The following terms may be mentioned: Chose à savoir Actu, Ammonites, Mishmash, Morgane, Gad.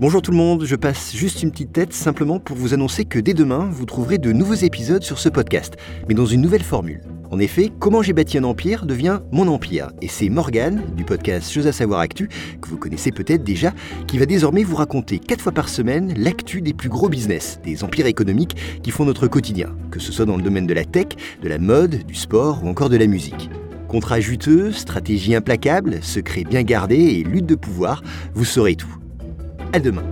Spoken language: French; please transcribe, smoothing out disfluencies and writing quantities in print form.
Bonjour tout le monde, je passe juste une petite tête simplement pour vous annoncer que dès demain, vous trouverez de nouveaux épisodes sur ce podcast, mais dans une nouvelle formule. En effet, Comment j'ai bâti un empire devient mon empire. Et c'est Morgane, du podcast Chose à savoir Actu, que vous connaissez peut-être déjà, qui va désormais vous raconter 4 fois par semaine l'actu des plus gros business, des empires économiques qui font notre quotidien, que ce soit dans le domaine de la tech, de la mode, du sport ou encore de la musique. Contrats juteux, stratégie implacable, secrets bien gardés et lutte de pouvoir, vous saurez tout. À demain.